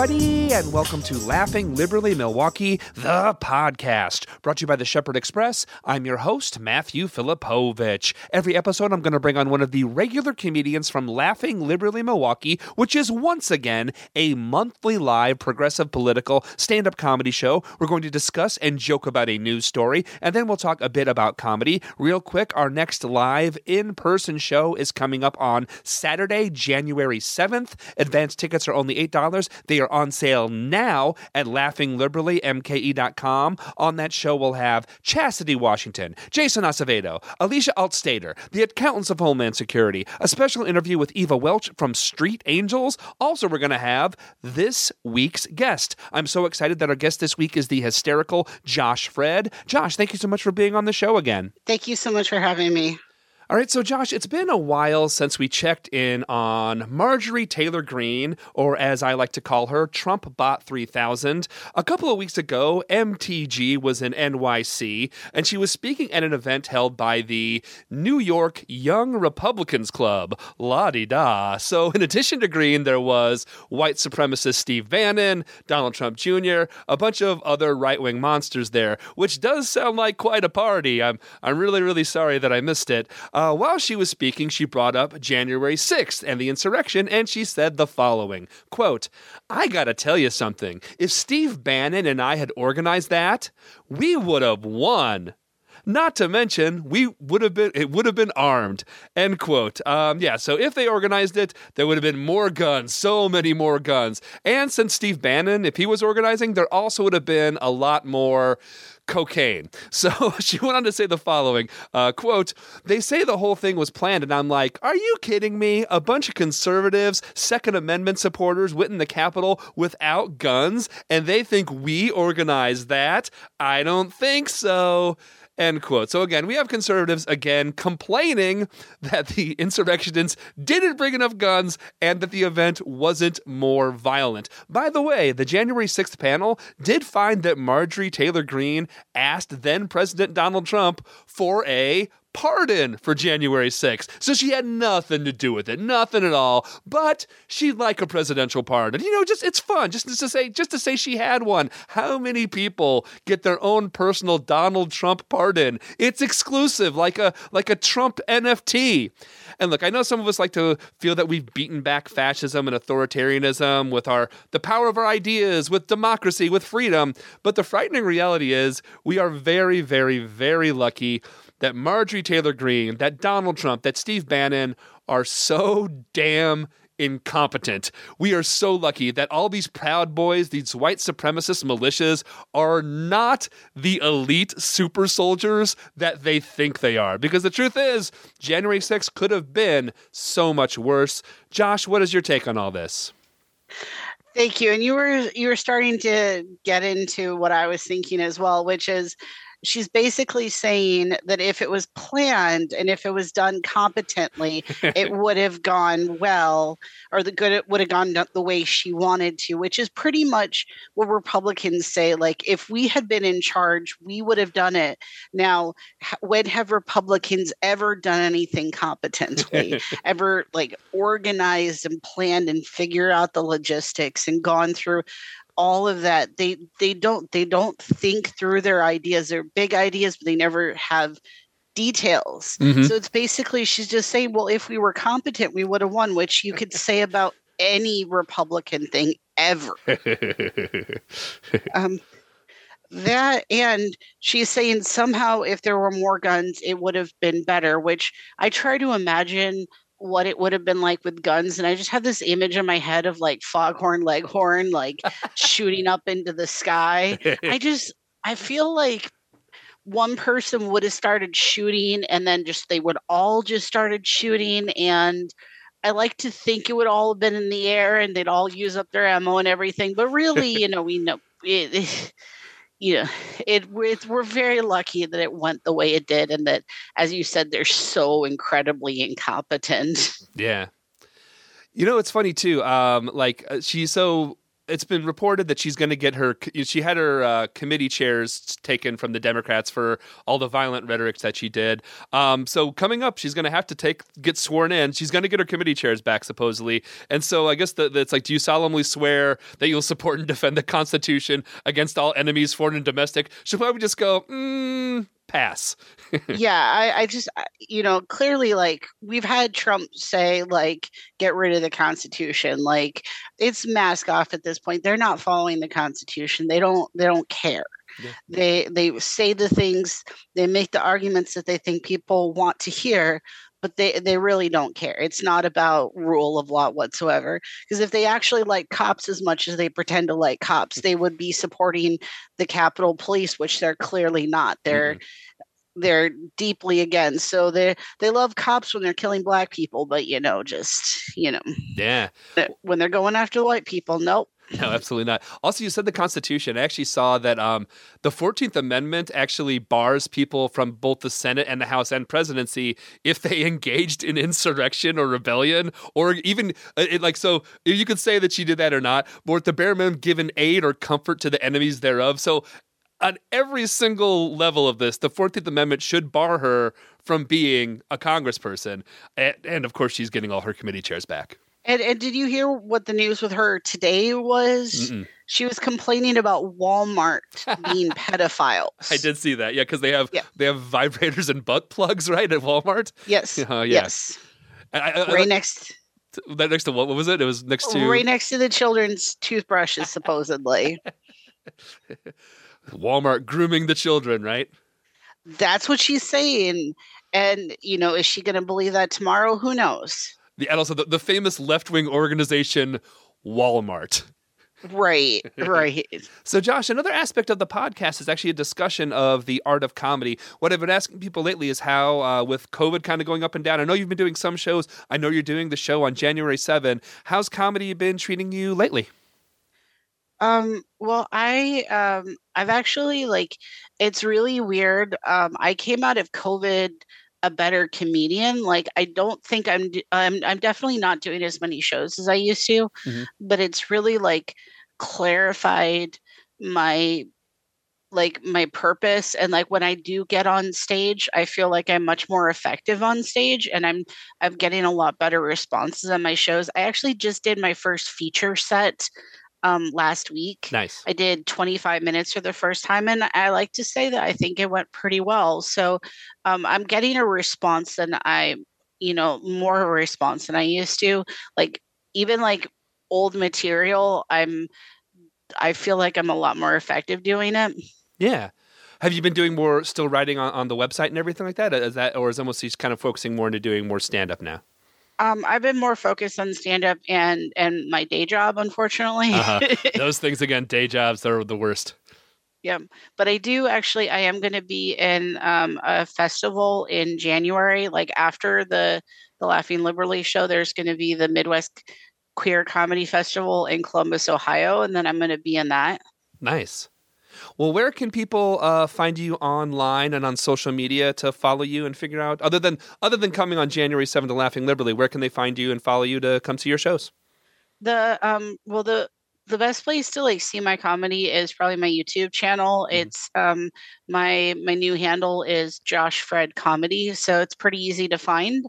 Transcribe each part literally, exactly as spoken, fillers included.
everybody, and welcome to Laughing Liberally Milwaukee, the podcast, brought to you by the Shepherd Express. I'm your host, Matthew Filipovich. Every episode, I'm going to bring on one of the regular comedians from Laughing Liberally Milwaukee, which is once again a monthly live progressive political stand-up comedy show. We're going to discuss and joke about a news story, and then we'll talk a bit about comedy. Real quick, our next live in-person show is coming up on Saturday, January seventh. Advance tickets are only eight dollars. They are on sale now at laughing liberally m k e dot com. On that show, we'll have Chastity Washington, Jason Acevedo, Alicia Altstater, the accountants of Homeland Security, a special interview with Eva Welch from Street Angels. Also, we're going to have this week's guest. I'm so excited that our guest this week is the hysterical Josh Fred. Josh, thank you so much for being on the show again. Thank you so much for having me. All right, so Josh, it's been a while since we checked in on Marjorie Taylor Greene, or as I like to call her, Trump Bot three thousand. A couple of weeks ago, M T G was in N Y C, and she was speaking at an event held by the New York Young Republicans Club, la-di-da. So in addition to Greene, there was white supremacist Steve Bannon, Donald Trump Junior, a bunch of other right-wing monsters there, which does sound like quite a party. I'm, I'm really, really sorry that I missed it. Uh, while she was speaking, she brought up January sixth and the insurrection, and she said the following, quote, "I gotta tell you something. If Steve Bannon and I had organized that, we would have won. Not to mention, we would have been it would have been armed," end quote. Um, yeah, so if they organized it, there would have been more guns, so many more guns. And since Steve Bannon, if he was organizing, there also would have been a lot more cocaine. So she went on to say the following, uh, quote, "They say the whole thing was planned, and I'm like, are you kidding me? A bunch of conservatives, Second Amendment supporters went in the Capitol without guns, and they think we organized that? I don't think so," end quote. So again, we have conservatives, again, complaining that the insurrectionists didn't bring enough guns and that the event wasn't more violent. By the way, the January sixth panel did find that Marjorie Taylor Greene asked then-President Donald Trump for a pardon for January sixth. So she had nothing to do with it, nothing at all, but she'd like a presidential pardon. You know, just it's fun just, just to say just to say she had one. How many people get their own personal Donald Trump pardon? It's exclusive, like a like a Trump N F T. And look, I know some of us like to feel that we've beaten back fascism and authoritarianism with our the power of our ideas, with democracy, with freedom, but the frightening reality is we are very, very, very lucky that Marjorie Taylor Greene, that Donald Trump, that Steve Bannon are so damn incompetent. We are so lucky that all these Proud Boys, these white supremacist militias, are not the elite super soldiers that they think they are. Because the truth is, January sixth could have been so much worse. Josh, what is your take on all this? Thank you. And you were you were starting to get into what I was thinking as well, which is, she's basically saying that if it was planned and if it was done competently, it would have gone well, or the good it would have gone the way she wanted to, which is pretty much what Republicans say. Like, if we had been in charge, we would have done it. Now, when have Republicans ever done anything competently, ever like organized and planned and figured out the logistics and gone through all of that? They they don't they don't think through their ideas. They're big ideas, but they never have details. Mm-hmm. So it's basically, she's just saying, well, if we were competent, we would have won, which you could say about any Republican thing ever. um, that and she's saying somehow if there were more guns, it would have been better, which I try to imagine what it would have been like with guns. And I just have this image in my head of like Foghorn Leghorn, like shooting up into the sky. I just, I feel like one person would have started shooting and then just, they would all just started shooting. And I like to think it would all have been in the air and they'd all use up their ammo and everything. But really, you know, we know it, it Yeah, it, it, we're very lucky that it went the way it did, and that, as you said, they're so incredibly incompetent. Yeah. You know, it's funny, too. Um, like, she so it's been reported that she's going to get her – she had her uh, committee chairs taken from the Democrats for all the violent rhetoric that she did. Um, so coming up, she's going to have to take get sworn in. She's going to get her committee chairs back, supposedly. And so I guess the, the, it's like, do you solemnly swear that you'll support and defend the Constitution against all enemies, foreign and domestic? She'll probably just go, mm, pass. yeah, I, I just – you know, clearly, like, we've had Trump say, like, get rid of the Constitution. Like, it's mask off at this point. They're not following the Constitution. They don't they don't care. Yeah. They they say the things, they make the arguments that they think people want to hear, but they, they really don't care. It's not about rule of law whatsoever. Because if they actually like cops as much as they pretend to like cops, they would be supporting the Capitol Police, which they're clearly not. They're mm-hmm. They're deeply against. So they they love cops when they're killing black people, but you know, just you know, yeah. When they're going after white people, nope. No, absolutely not. Also, you said the Constitution. I actually saw that um, the fourteenth Amendment actually bars people from both the Senate and the House and presidency if they engaged in insurrection or rebellion, or even it, like so. You could say that she did that or not, but at the bare minimum, given aid or comfort to the enemies thereof. So. On every single level of this, the fourteenth Amendment should bar her from being a congressperson. And, and of course, she's getting all her committee chairs back. And, and did you hear what the news with her today was? Mm-mm. She was complaining about Walmart being pedophiles. I did see that. Yeah, because they have yeah. they have vibrators and butt plugs, right, at Walmart? Yes. Uh, yeah. Yes. And I, I, right I, next... That next to what, what was it? It was next to... Right next to the children's toothbrushes, supposedly. Walmart grooming the children, right? That's what she's saying. And, you know, is she going to believe that tomorrow? Who knows? The, and also the, the famous left-wing organization, Walmart. Right, right. So, Josh, another aspect of the podcast is actually a discussion of the art of comedy. What I've been asking people lately is how, uh, with COVID kind of going up and down, I know you've been doing some shows. I know you're doing the show on January seventh. How's comedy been treating you lately? Um, well, I, um, I've actually like, it's really weird. Um, I came out of COVID a better comedian. Like, I don't think I'm, I'm, I'm definitely not doing as many shows as I used to, mm-hmm. but it's really like clarified my, like my purpose. And like, when I do get on stage, I feel like I'm much more effective on stage, and I'm, I'm getting a lot better responses on my shows. I actually just did my first feature set um last week. Nice. I did twenty-five minutes for the first time, and I like to say that I think it went pretty well. So um I'm getting a response, and I you know more of a response than I used to. Like, even like old material, I'm I feel like I'm a lot more effective doing it. Yeah. Have you been doing more still writing on, on the website and everything like that? Is that, or is almost just kind of focusing more into doing more stand-up now? Um, I've been more focused on stand-up and, and my day job, unfortunately. uh-huh. Those things, again, day jobs are the worst. Yeah. But I do actually, I am going to be in um, a festival in January. Like, after the, the Laughing Liberally show, there's going to be the Midwest Queer Comedy Festival in Columbus, Ohio. And then I'm going to be in that. Nice. Well, where can people uh, find you online and on social media to follow you and figure out, other than other than coming on January seventh to Laughing Liberally, where can they find you and follow you to come to your shows? The um, well, the the best place to like see my comedy is probably my YouTube channel. Mm-hmm. It's um, my my new handle is Josh Fred Comedy, so it's pretty easy to find.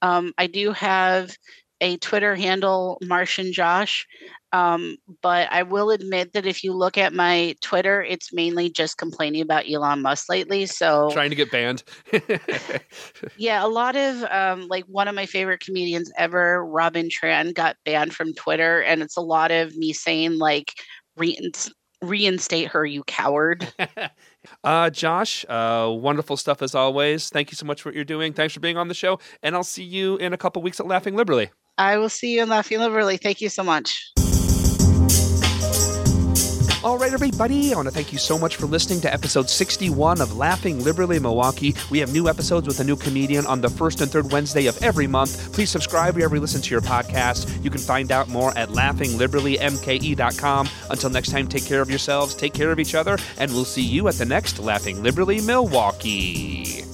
Um, I do have a Twitter handle, Martian Josh. Um, but I will admit that if you look at my Twitter, it's mainly just complaining about Elon Musk lately. So trying to get banned. yeah. A lot of, um, like one of my favorite comedians ever, Robin Tran, got banned from Twitter. And it's a lot of me saying like, re- reinstate her, you coward. uh, Josh, uh, wonderful stuff as always. Thank you so much for what you're doing. Thanks for being on the show. And I'll see you in a couple weeks at Laughing Liberally. I will see you in Laughing Liberally. Thank you so much. All right, everybody, I want to thank you so much for listening to episode sixty-one of Laughing Liberally Milwaukee. We have new episodes with a new comedian on the first and third Wednesday of every month. Please subscribe wherever you listen to your podcast. You can find out more at laughing liberally m k e dot com. Until next time, take care of yourselves, take care of each other, and we'll see you at the next Laughing Liberally Milwaukee.